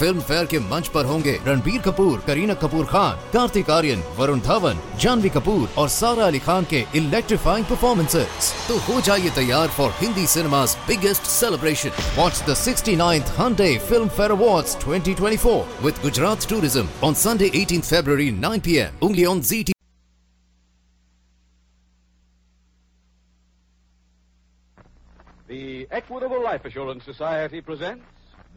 Film fair के मंच पर होंगे रणबीर कपूर, करीना कपूर खान, कार्तिक आर्यन, वरुण धवन, जानवी कपूर और सारा अली खान के इलेक्ट्रीफाइंग परफॉर्मेंसेस। तो हो जाइए तैयार for Hindi cinema's biggest celebration. Watch the 69th Hyundai Filmfare Awards 2024 with Gujarat Tourism on Sunday 18th February 9 p.m. only on ZEE TV. The Equitable Life Assurance Society presents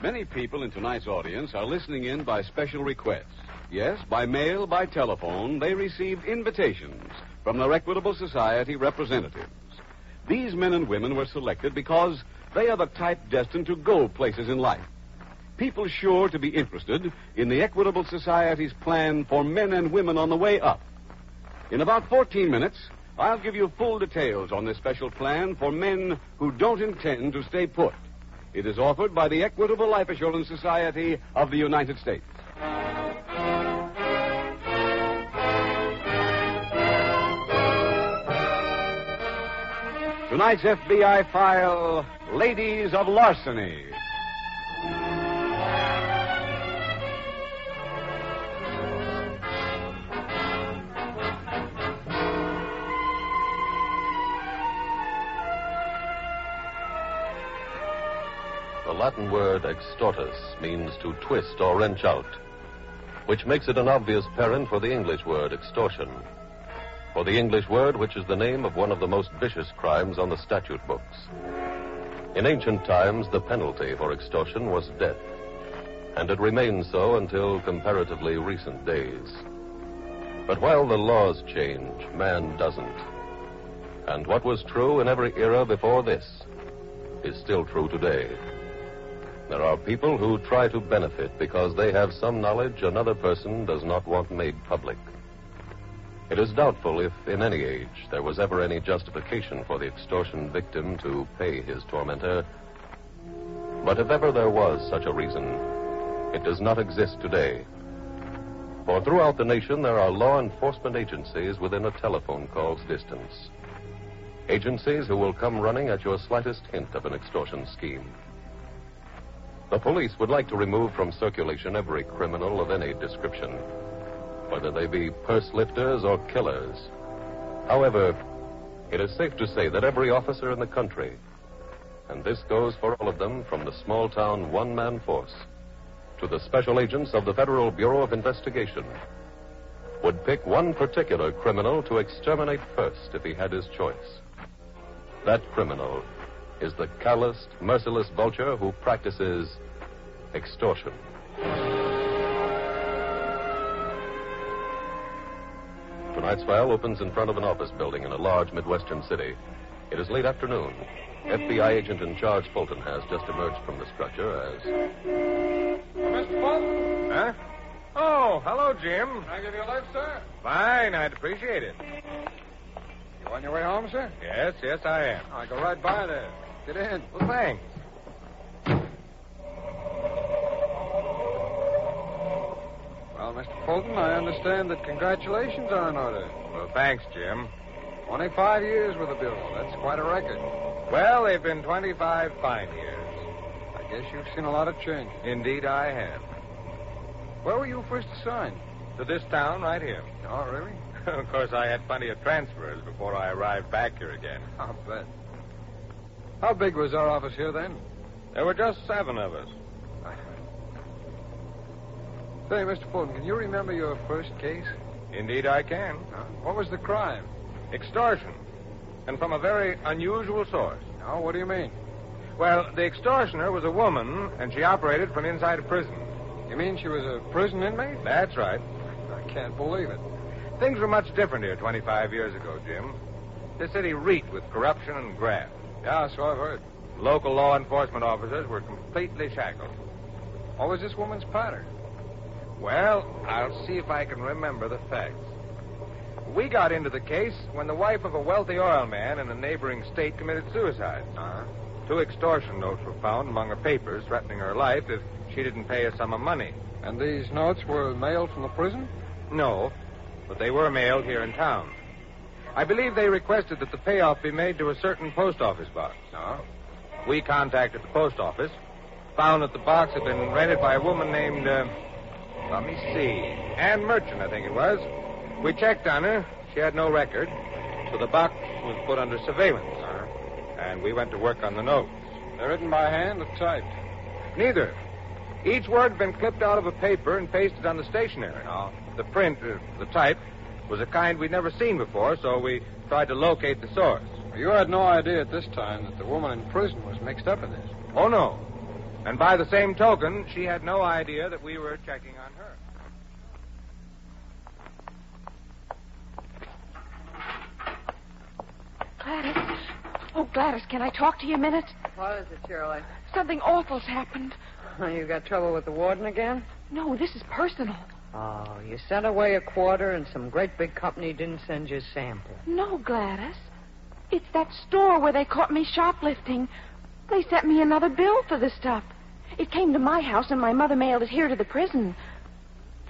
Many people in tonight's audience are listening in by special request. Yes, by mail, by telephone, they received invitations from their Equitable Society representatives. These men and women were selected because they are the type destined to go places in life. People sure to be interested in the Equitable Society's plan for men and women on the way up. In about 14 minutes, I'll give you full details on this special plan for men who don't intend to stay put. It is offered by the Equitable Life Assurance Society of the United States. Tonight's FBI file, Ladies of Larceny. The Latin word extortus means to twist or wrench out, which makes it an obvious parent for the English word extortion. For the English word, which is the name of one of the most vicious crimes on the statute books. In ancient times, the penalty for extortion was death, and it remained so until comparatively recent days. But while the laws change, man doesn't. And what was true in every era before this is still true today. There are people who try to benefit because they have some knowledge another person does not want made public. It is doubtful if, in any age, there was ever any justification for the extortion victim to pay his tormentor. But if ever there was such a reason, it does not exist today. For throughout the nation, there are law enforcement agencies within a telephone call's distance. Agencies who will come running at your slightest hint of an extortion scheme. The police would like to remove from circulation every criminal of any description, whether they be purse lifters or killers. However, it is safe to say that every officer in the country, and this goes for all of them from the small-town one-man force to the special agents of the Federal Bureau of Investigation, would pick one particular criminal to exterminate first if he had his choice. That criminal is the calloused, merciless vulture who practices extortion. Tonight's file opens in front of an office building in a large Midwestern city. It is late afternoon. FBI agent in charge Fulton has just emerged from the structure as... Mr. Fulton? Huh? Oh, hello, Jim. Can I give you a lift, sir? Fine, I'd appreciate it. You on your way home, sir? Yes, I am. I'll go right by there. Get in. Well, thanks. Well, Mr. Fulton, I understand that congratulations are in order. Well, thanks, Jim. 25 years with the Bureau. That's quite a record. Well, they've been 25 fine years. I guess you've seen a lot of change. Indeed, I have. Where were you first assigned? To this town right here. Oh, really? Of course, I had plenty of transfers before I arrived back here again. I'll bet. How big was our office here then? There were just 7 of us. Say, Mr. Fulton, can you remember your first case? Indeed, I can. What was the crime? Extortion. And from a very unusual source. Now, what do you mean? Well, the extortioner was a woman, and she operated from inside a prison. You mean she was a prison inmate? That's right. I can't believe it. Things were much different here 25 years ago, Jim. This city reeked with corruption and graft. Yeah, so I've heard. Local law enforcement officers were completely shackled. What was this woman's pattern? Well, I'll see if I can remember the facts. We got into the case when the wife of a wealthy oil man in a neighboring state committed suicide. Uh-huh. Two extortion notes were found among her papers threatening her life if she didn't pay a sum of money. And these notes were mailed from the prison? No, but they were mailed here in town. I believe they requested that the payoff be made to a certain post office box. Uh-huh. We contacted the post office, found that the box had been rented by a woman named, let me see, Ann Merchant, I think it was. We checked on her. She had no record, so the box was put under surveillance. And we went to work on the notes. They're written by hand or typed? Neither. Each word had been clipped out of a paper and pasted on the stationery. No. The print, the type, was a kind we'd never seen before, so we tried to locate the source. You had no idea at this time that the woman in prison was mixed up in this? Oh, no. And by the same token, she had no idea that we were checking on her. Gladys. Oh, Gladys, can I talk to you a minute? What is it, Shirley? Something awful's happened. You got trouble with the warden again? No, this is personal. Oh, you sent away a quarter and some great big company didn't send you a sample. No, Gladys. It's that store where they caught me shoplifting. They sent me another bill for the stuff. It came to my house and my mother mailed it here to the prison.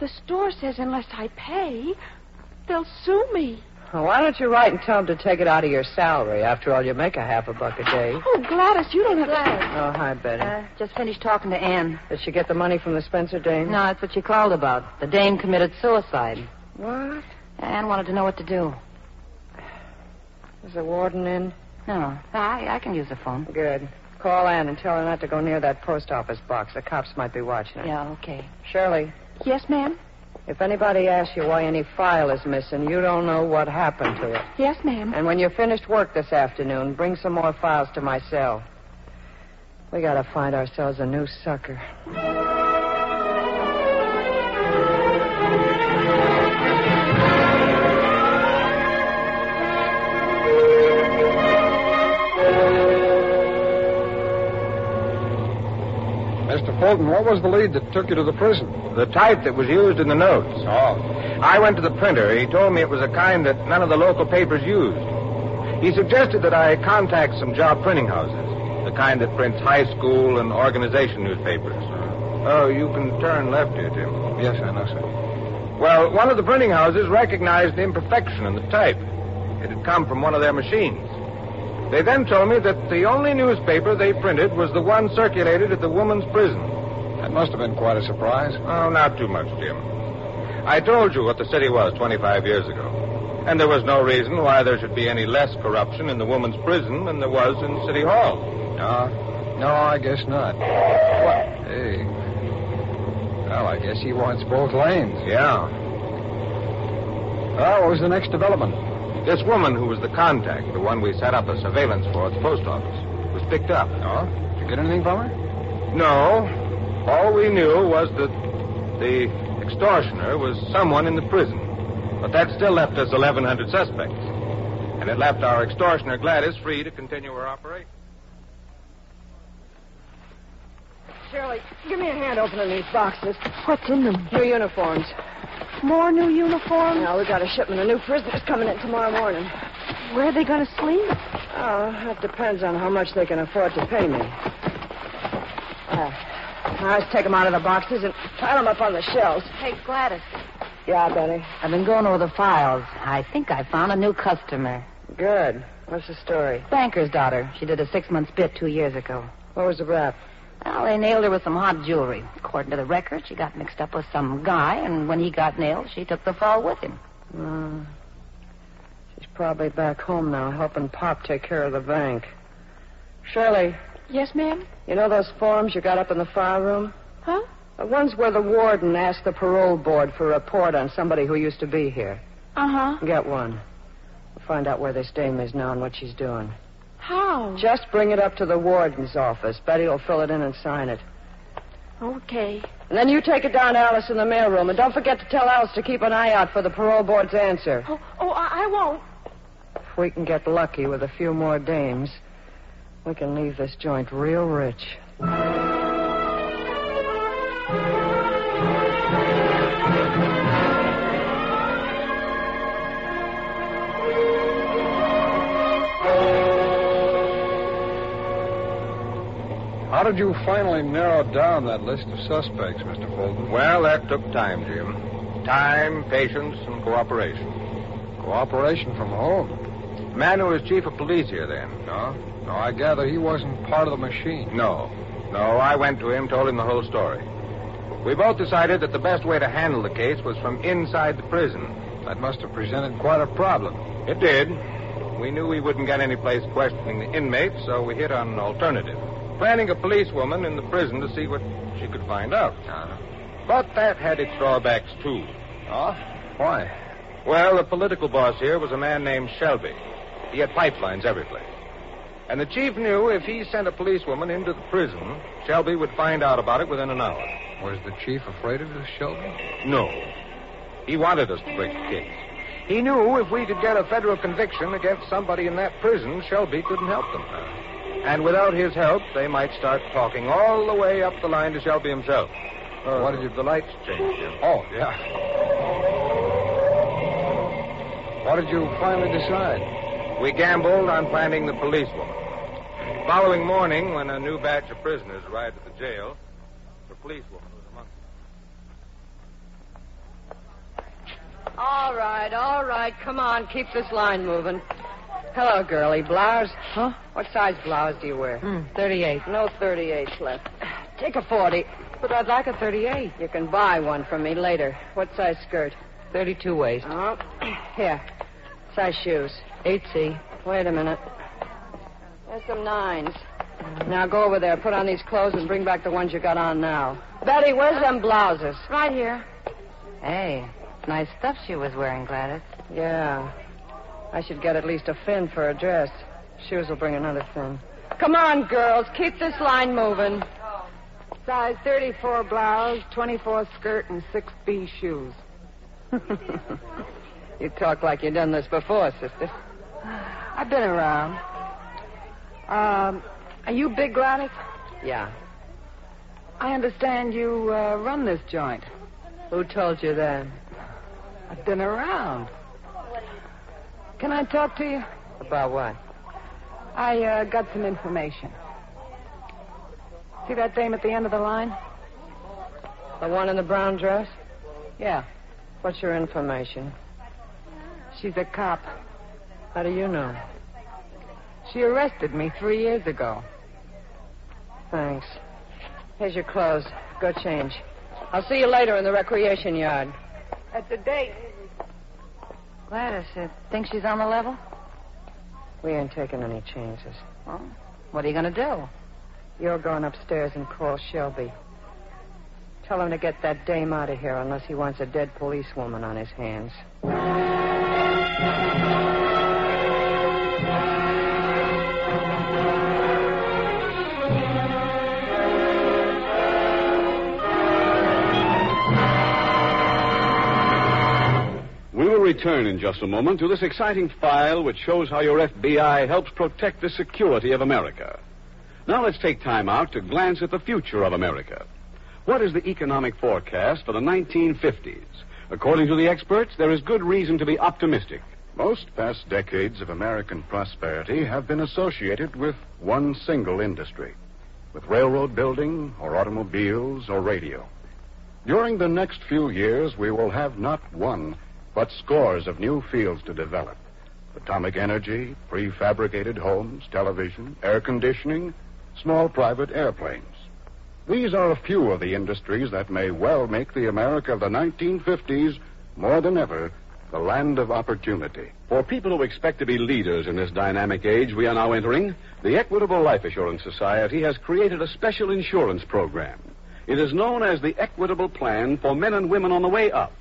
The store says unless I pay, they'll sue me. Well, why don't you write and tell them to take it out of your salary? After all, you make $0.50 a day. Oh, Gladys, you don't have... Gladys. Oh, hi, Betty. Just finished talking to Ann. Did she get the money from the Spencer Dane? No, that's what she called about. The Dane committed suicide. What? Ann wanted to know what to do. Is the warden in? No, I can use the phone. Good. Call Ann and tell her not to go near that post office box. The cops might be watching her. Yeah, okay. Shirley. Yes, ma'am? If anybody asks you why any file is missing, you don't know what happened to it. Yes, ma'am. And when you're finished work this afternoon, bring some more files to my cell. We gotta find ourselves a new sucker. Mr. Fulton, what was the lead that took you to the prison? The type that was used in the notes. Oh. I went to the printer. He told me it was a kind that none of the local papers used. He suggested that I contact some job printing houses, the kind that prints high school and organization newspapers. Oh, you can turn left here, Jim. Yes, I know, sir. Well, one of the printing houses recognized an imperfection in the type. It had come from one of their machines. They then told me that the only newspaper they printed was the one circulated at the woman's prison. That must have been quite a surprise. Oh, not too much, Jim. I told you what the city was 25 years ago. And there was no reason why there should be any less corruption in the woman's prison than there was in City Hall. No, I guess not. What? Hey. Well, I guess he wants both lanes. Yeah. Well, what was the next development? This woman who was the contact, the one we set up a surveillance for at the post office, was picked up. Oh? Did you get anything from her? No. All we knew was that the extortioner was someone in the prison. But that still left us 1,100 suspects. And it left our extortioner, Gladys, free to continue her operation. Shirley, give me a hand opening these boxes. What's in them? New uniforms. More new uniforms? No, we got a shipment of new prisoners coming in tomorrow morning. Where are they going to sleep? Oh, that depends on how much they can afford to pay me. I'll just take them out of the boxes and pile them up on the shelves. Hey, Gladys. Yeah, Betty? I've been going over the files. I think I found a new customer. Good. What's the story? Banker's daughter. She did a 6-month bit 2 years ago. What was the rap? Well, they nailed her with some hot jewelry. According to the record, she got mixed up with some guy, and when he got nailed, she took the fall with him. She's probably back home now, helping Pop take care of the bank. Shirley. Yes, ma'am? You know those forms you got up in the file room? Huh? The ones where the warden asked the parole board for a report on somebody who used to be here. Uh-huh. Get one. We'll find out where this dame is now and what she's doing. How? Just bring it up to the warden's office. Betty will fill it in and sign it. Okay. And then you take it down to Alice in the mailroom. And don't forget to tell Alice to keep an eye out for the parole board's answer. I won't. If we can get lucky with a few more dames, we can leave this joint real rich. How did you finally narrow down that list of suspects, Mr. Fulton? Well, that took time, Jim. Time, patience, and cooperation. Cooperation from whom? The man who was chief of police here then. No? No, I gather he wasn't part of the machine. No, I went to him, told him the whole story. We both decided that the best way to handle the case was from inside the prison. That must have presented quite a problem. It did. We knew we wouldn't get any place questioning the inmates, so we hit on an alternative. Planning a policewoman in the prison to see what she could find out. But that had its drawbacks, too. Oh? Why? Well, the political boss here was a man named Shelby. He had pipelines every place. And the chief knew if he sent a policewoman into the prison, Shelby would find out about it within an hour. Was the chief afraid of this Shelby? No. He wanted us to break the case. He knew if we could get a federal conviction against somebody in that prison, Shelby couldn't help them. And without his help, they might start talking all the way up the line to Shelby himself. What did you... The lights changed, Jim. Oh, yeah. What did you finally decide? We gambled on finding the policewoman. The following morning, when a new batch of prisoners arrived at the jail, the policewoman was among them. All right. Come on, keep this line moving. Hello, girlie. Blouse? Huh? What size blouse do you wear? 38. No 38s left. Take a 40. But I'd like a 38. You can buy one from me later. What size skirt? 32 waist. Oh, here. Size shoes? 8C. Wait a minute. There's some 9s. Now go over there, put on these clothes, and bring back the ones you got on now. Betty, where's them blouses? Right here. Hey, nice stuff she was wearing, Gladys. Yeah. I should get at least a fin for a dress. Shoes will bring another fin. Come on, girls. Keep this line moving. Size 34 blouse, 24 skirt, and 6B shoes. You talk like you've done this before, sister. I've been around. Are you big, Gladys? Yeah. I understand you run this joint. Who told you that? I've been around. Can I talk to you? About what? I got some information. See that dame at the end of the line? The one in the brown dress? Yeah. What's your information? She's a cop. How do you know? She arrested me 3 years ago. Thanks. Here's your clothes. Go change. I'll see you later in the recreation yard. At the date... Gladys, you think she's on the level? We ain't taking any chances. Well, what are you going to do? You're going upstairs and call Shelby. Tell him to get that dame out of here unless he wants a dead policewoman on his hands. Return in just a moment to this exciting file which shows how your FBI helps protect the security of America. Now let's take time out to glance at the future of America. What is the economic forecast for the 1950s? According to the experts, there is good reason to be optimistic. Most past decades of American prosperity have been associated with one single industry, with railroad building or automobiles or radio. During the next few years, we will have not one but scores of new fields to develop. Atomic energy, prefabricated homes, television, air conditioning, small private airplanes. These are a few of the industries that may well make the America of the 1950s, more than ever, the land of opportunity. For people who expect to be leaders in this dynamic age we are now entering, the Equitable Life Assurance Society has created a special insurance program. It is known as the Equitable Plan for men and women on the way up.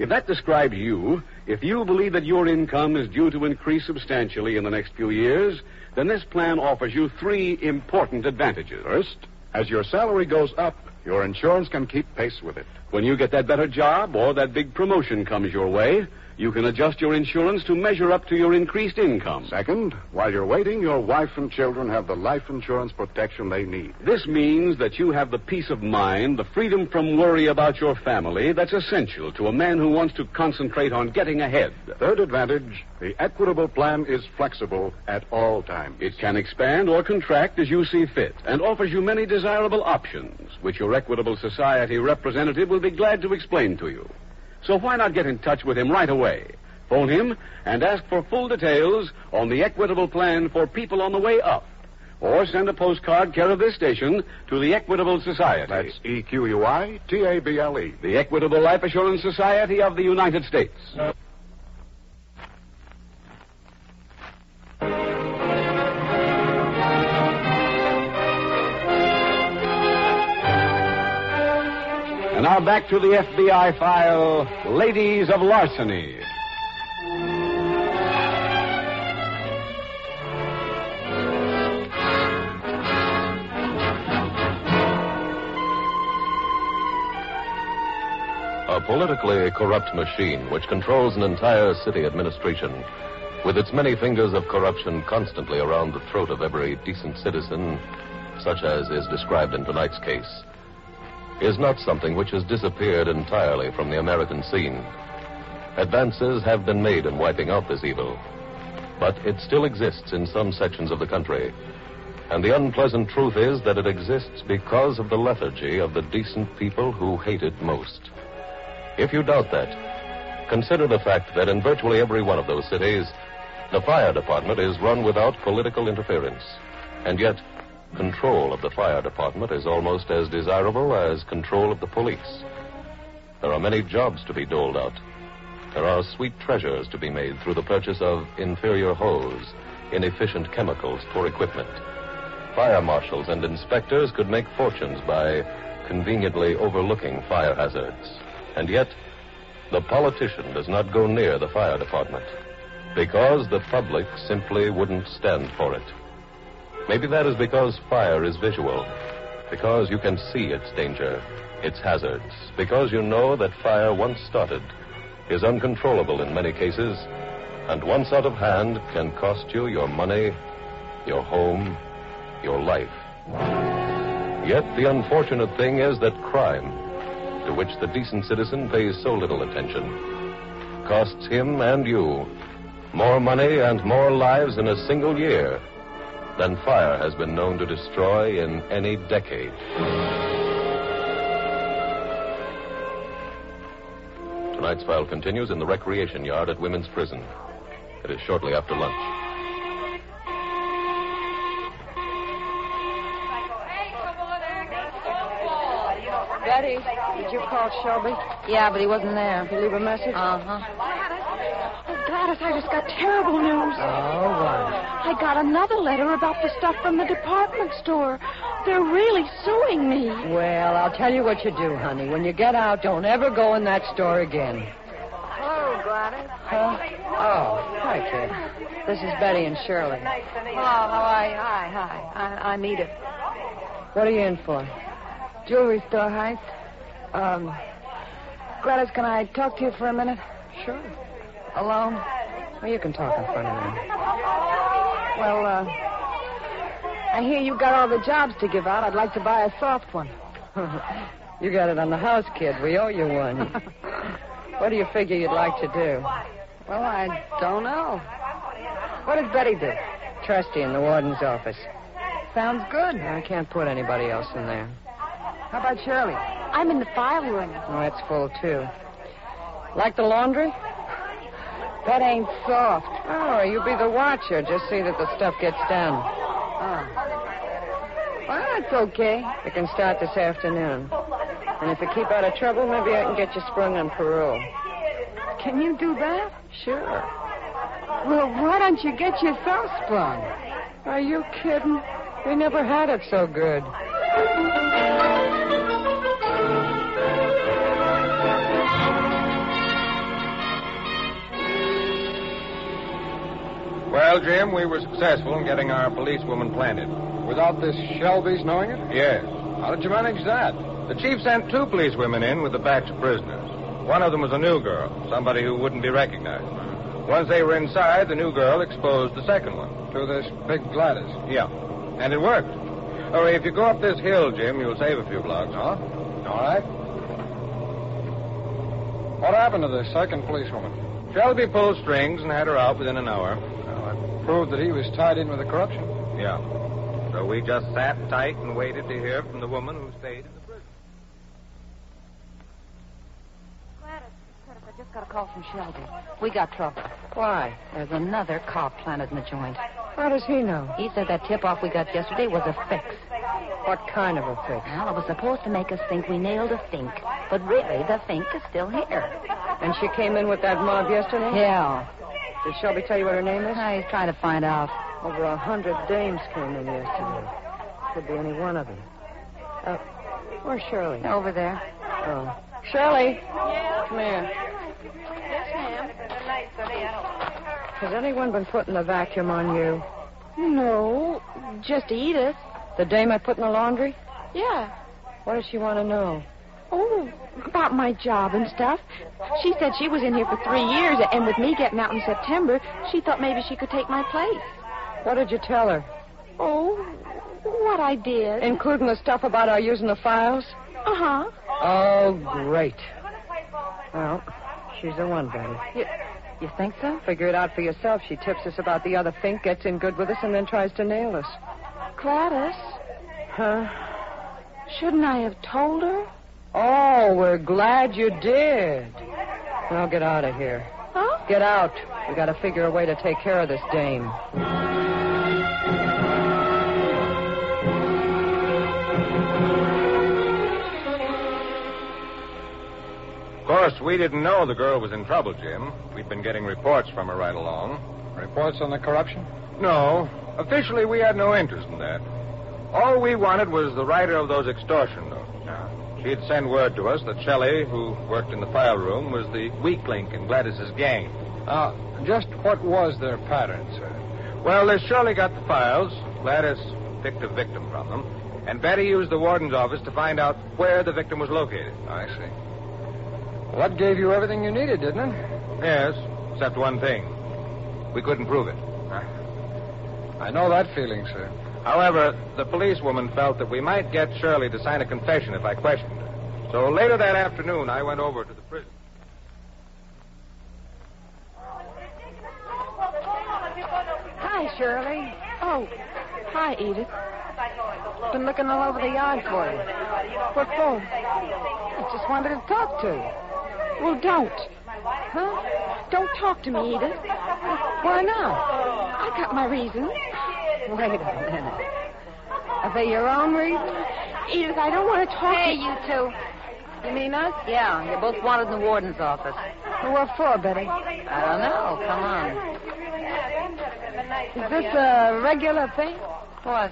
If that describes you, if you believe that your income is due to increase substantially in the next few years, then this plan offers you three important advantages. First, as your salary goes up, your insurance can keep pace with it. When you get that better job or that big promotion comes your way, you can adjust your insurance to measure up to your increased income. Second, while you're waiting, your wife and children have the life insurance protection they need. This means that you have the peace of mind, the freedom from worry about your family that's essential to a man who wants to concentrate on getting ahead. The third advantage, the Equitable plan is flexible at all times. It can expand or contract as you see fit and offers you many desirable options, which your Equitable Society representative will be glad to explain to you. So why not get in touch with him right away? Phone him and ask for full details on the Equitable plan for people on the way up. Or send a postcard care of this station to the Equitable Society. That's EQUITABLE. The Equitable Life Assurance Society of the United States. And now back to the FBI file, Ladies of Larceny. A politically corrupt machine which controls an entire city administration, with its many fingers of corruption constantly around the throat of every decent citizen, such as is described in tonight's case, is not something which has disappeared entirely from the American scene. Advances have been made in wiping out this evil, but it still exists in some sections of the country. And the unpleasant truth is that it exists because of the lethargy of the decent people who hate it most. If you doubt that, consider the fact that in virtually every one of those cities, the fire department is run without political interference, and yet control of the fire department is almost as desirable as control of the police. There are many jobs to be doled out. There are sweet treasures to be made through the purchase of inferior hose, inefficient chemicals for equipment. Fire marshals and inspectors could make fortunes by conveniently overlooking fire hazards. And yet, the politician does not go near the fire department because the public simply wouldn't stand for it. Maybe that is because fire is visual, because you can see its danger, its hazards, because you know that fire once started is uncontrollable in many cases, and once out of hand can cost you your money, your home, your life. Yet the unfortunate thing is that crime, to which the decent citizen pays so little attention, costs him and you more money and more lives in a single year than fire has been known to destroy in any decade. Tonight's file continues in the recreation yard at Women's Prison. It is shortly after lunch. Betty, did you call Shelby? Yeah, but he wasn't there. Did you leave a message? Gladys, I just got terrible news. Oh, what? I got another letter about the stuff from the department store. They're really suing me. Well, I'll tell you what you do, honey. When you get out, don't ever go in that store again. Hello, Gladys. Huh? Oh, hi, kid. This is Betty and Shirley. Hello, how are you? Hi. I'm Edith. What are you in for? Jewelry store heists? Gladys, can I talk to you for a minute? Sure. Alone? Well, you can talk in front of me. Well, I hear you got all the jobs to give out. I'd like to buy a soft one. You got it on the house, kid. We owe you one. What do you figure you'd like to do? Well, I don't know. What does Betty do? Trustee in the warden's office. Sounds good. I can't put anybody else in there. How about Shirley? I'm in the file room. Oh, that's full, too. Like the laundry? That ain't soft. Oh, you be the watcher. Just see that the stuff gets done. Oh. Well, that's okay. You can start this afternoon. And if you keep out of trouble, maybe I can get you sprung on parole. Can you do that? Sure. Well, why don't you get yourself sprung? Are you kidding? We never had it so good. Well, Jim, we were successful in getting our policewoman planted. Without this Shelby's knowing it? Yes. How did you manage that? The chief sent two policewomen in with the batch of prisoners. One of them was a new girl, somebody who wouldn't be recognized. Once they were inside, the new girl exposed the second one. To this big Gladys? Yeah. And it worked. Oh, if you go up this hill, Jim, you'll save a few blocks, huh? All right. What happened to the second policewoman? Shelby pulled strings and had her out within an hour. Well, it proved that he was tied in with the corruption. Yeah. So we just sat tight and waited to hear from the woman who stayed in the prison. Gladys, I just got a call from Shelby. We got trouble. Why? There's another cop planted in the joint. How does he know? He said that tip-off we got yesterday was a fix. What kind of a fix? Well, it was supposed to make us think we nailed a fink. But really, the fink is still here. And she came in with that mob yesterday? Yeah. Did Shelby tell you what her name is? He's trying to find out. Over 100 dames came in yesterday. Could be any one of them. Where's Shirley? Over there. Oh. Shirley! Yeah? Come here. Yes, ma'am. Has anyone been putting a vacuum on you? No, just Edith. The dame I put in the laundry? Yeah. What does she want to know? Oh, about my job and stuff. She said she was in here for 3 years, and with me getting out in September, she thought maybe she could take my place. What did you tell her? Oh, what I did. Including the stuff about our using the files? Uh-huh. Oh, great. Well, she's the one, Betty. You think so? Figure it out for yourself. She tips us about the other fink, gets in good with us, and then tries to nail us. Gladys? Huh? Shouldn't I have told her? Oh, we're glad you did. Now get out of here. Huh? Get out. We got to figure a way to take care of this dame. Of course, we didn't know the girl was in trouble, Jim. We'd been getting reports from her right along. Reports on the corruption? No. Officially, we had no interest in that. All we wanted was the writer of those extortion notes. She'd send word to us that Shelley, who worked in the file room, was the weak link in Gladys's gang. Just what was their pattern, sir? Well, they surely got the files. Gladys picked a victim from them. And Betty used the warden's office to find out where the victim was located. I see. Well, that gave you everything you needed, didn't it? Yes, except one thing. We couldn't prove it. I know that feeling, sir. However, the policewoman felt that we might get Shirley to sign a confession if I questioned her. So later that afternoon, I went over to the prison. Hi, Shirley. Oh, hi, Edith. Been looking all over the yard for you. What for? I just wanted to talk to you. Well, don't. Huh? Don't talk to me, Edith. Why not? I got my reasons. Wait a minute. Are they your own reasons? Edith, I don't want to talk to you two. You mean us? Yeah, you're both wanted in the warden's office. Who are for, Betty? I don't know. Come on. Is this a regular thing? What?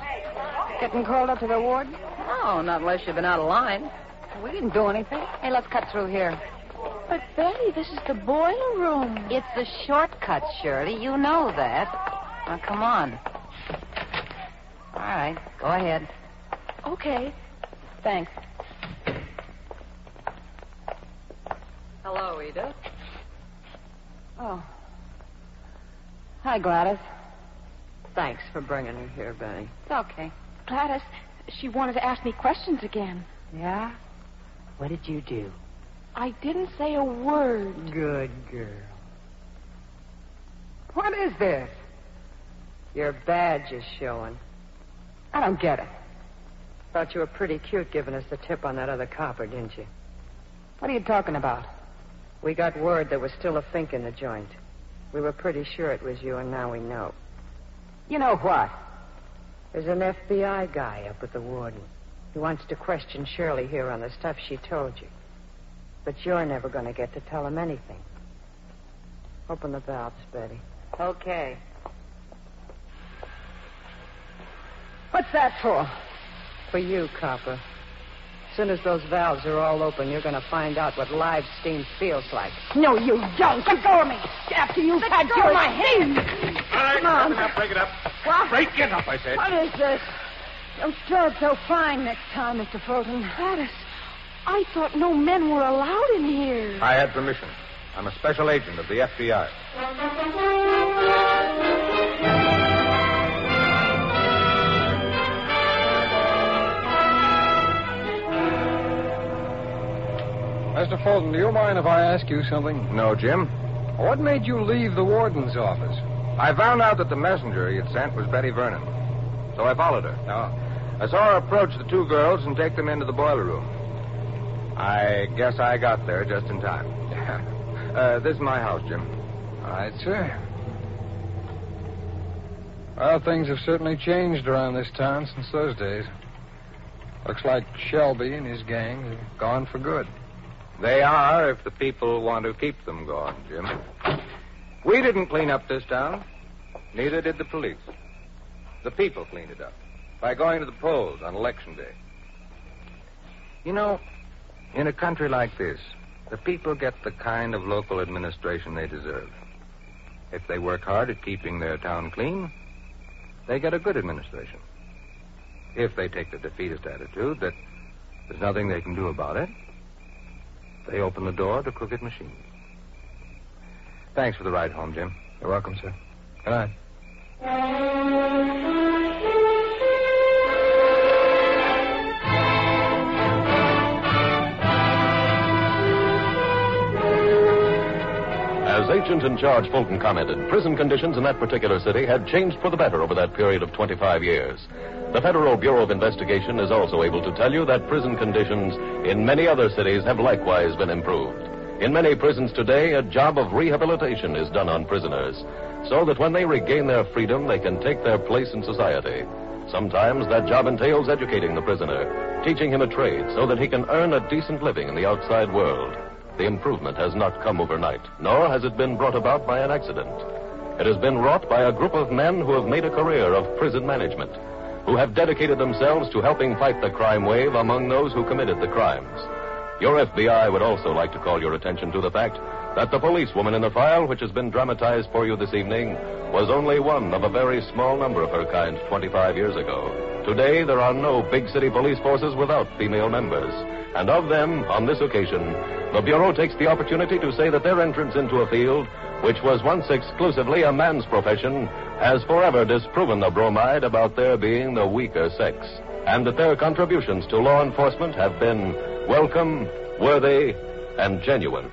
Getting called up to the warden? Oh, not unless you've been out of line. We didn't do anything. Hey, let's cut through here. But, Betty, this is the boiler room. It's the shortcut, Shirley. You know that. Now, come on. All right, go ahead. Okay. Thanks. Hello, Edith. Oh. Hi, Gladys. Thanks for bringing her here, Betty. It's okay. Gladys, she wanted to ask me questions again. Yeah? What did you do? I didn't say a word. Good girl. What is this? Your badge is showing. I don't get it. Thought you were pretty cute giving us the tip on that other copper, didn't you? What are you talking about? We got word there was still a fink in the joint. We were pretty sure it was you, and now we know. You know what? There's an FBI guy up at the warden. He wants to question Shirley here on the stuff she told you. But you're never going to get to tell him anything. Open the valves, Betty. Okay. What's that for? For you, copper. soon as those valves are all open, you're going to find out what live steam feels like. No, you don't. Let go of me. After you've had your hand. All right, Mom. Break it up. What? Break it up, I said. What is this? Don't stir it so fine next time, Mr. Fulton. Gladys, I thought no men were allowed in here. I had permission. I'm a special agent of the FBI. Mr. Fulton, do you mind if I ask you something? No, Jim. What made you leave the warden's office? I found out that the messenger he had sent was Betty Vernon. So I followed her. Oh. I saw her approach the two girls and take them into the boiler room. I guess I got there just in time. This is my house, Jim. All right, sir. Well, things have certainly changed around this town since those days. Looks like Shelby and his gang have gone for good. They are, if the people want to keep them going, Jim. We didn't clean up this town. Neither did the police. The people cleaned it up by going to the polls on Election Day. You know, in a country like this, the people get the kind of local administration they deserve. If they work hard at keeping their town clean, they get a good administration. If they take the defeatist attitude that there's nothing they can do about it, they open the door to crooked machines. Thanks for the ride home, Jim. You're welcome, sir. Good night. As agent in charge Fulton commented, prison conditions in that particular city had changed for the better over that period of 25 years. The Federal Bureau of Investigation is also able to tell you that prison conditions in many other cities have likewise been improved. In many prisons today, a job of rehabilitation is done on prisoners, so that when they regain their freedom, they can take their place in society. Sometimes that job entails educating the prisoner, teaching him a trade so that he can earn a decent living in the outside world. The improvement has not come overnight, nor has it been brought about by an accident. It has been wrought by a group of men who have made a career of prison management, who have dedicated themselves to helping fight the crime wave among those who committed the crimes. Your FBI would also like to call your attention to the fact that the policewoman in the file, which has been dramatized for you this evening, was only one of a very small number of her kind 25 years ago. Today, there are no big city police forces without female members. And of them, on this occasion, the Bureau takes the opportunity to say that their entrance into a field, which was once exclusively a man's profession, has forever disproven the bromide about their being the weaker sex, and that their contributions to law enforcement have been welcome, worthy, and genuine.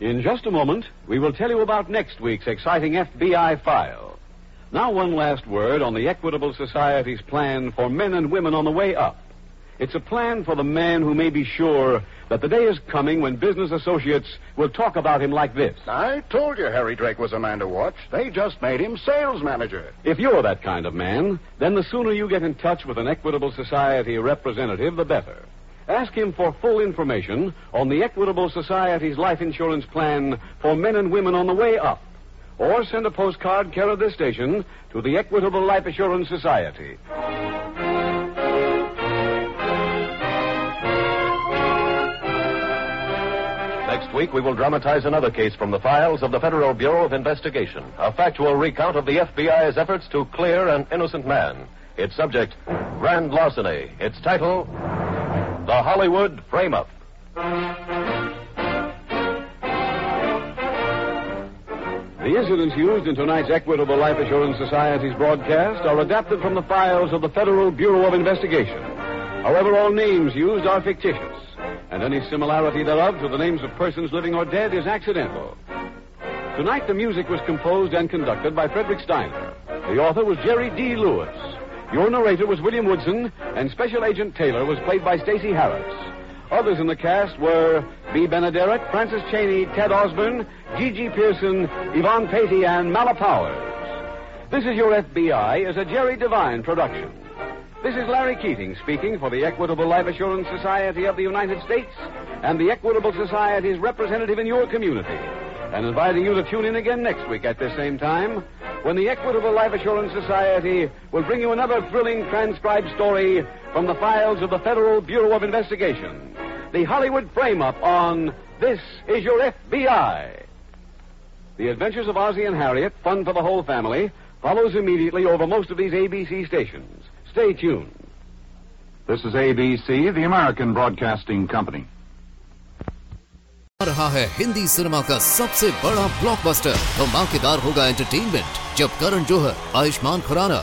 In just a moment, we will tell you about next week's exciting FBI file. Now one last word on the Equitable Society's plan for men and women on the way up. It's a plan for the man who may be sure that the day is coming when business associates will talk about him like this. I told you Harry Drake was a man to watch. They just made him sales manager. If you're that kind of man, then the sooner you get in touch with an Equitable Society representative, the better. Ask him for full information on the Equitable Society's life insurance plan for men and women on the way up. Or send a postcard care of this station to the Equitable Life Assurance Society. Next week, we will dramatize another case from the files of the Federal Bureau of Investigation, a factual recount of the FBI's efforts to clear an innocent man. Its subject, grand larceny. Its title, The Hollywood Frame-Up. The incidents used in tonight's Equitable Life Assurance Society's broadcast are adapted from the files of the Federal Bureau of Investigation. However, all names used are fictitious, and any similarity thereof to the names of persons living or dead is accidental. Tonight, the music was composed and conducted by Frederick Steiner. The author was Jerry D. Lewis. Your narrator was William Woodson, and Special Agent Taylor was played by Stacey Harris. Others in the cast were B. Benederick, Francis Cheney, Ted Osborne, Gigi Pearson, Yvonne Patey, and Mala Powers. This Is Your FBI is a Jerry Devine production. This is Larry Keating speaking for the Equitable Life Assurance Society of the United States and the Equitable Society's representative in your community, and inviting you to tune in again next week at this same time when the Equitable Life Assurance Society will bring you another thrilling transcribed story from the files of the Federal Bureau of Investigation, the Hollywood frame-up on This Is Your FBI. The Adventures of Ozzie and Harriet, fun for the whole family, follows immediately over most of these ABC stations. Stay tuned. This is ABC, the American Broadcasting Company. रहा है Hindi cinema का सबसे बड़ा blockbuster, तो धमाकेदार होगा entertainment जब करण जौहर, आयुष्मान खुराना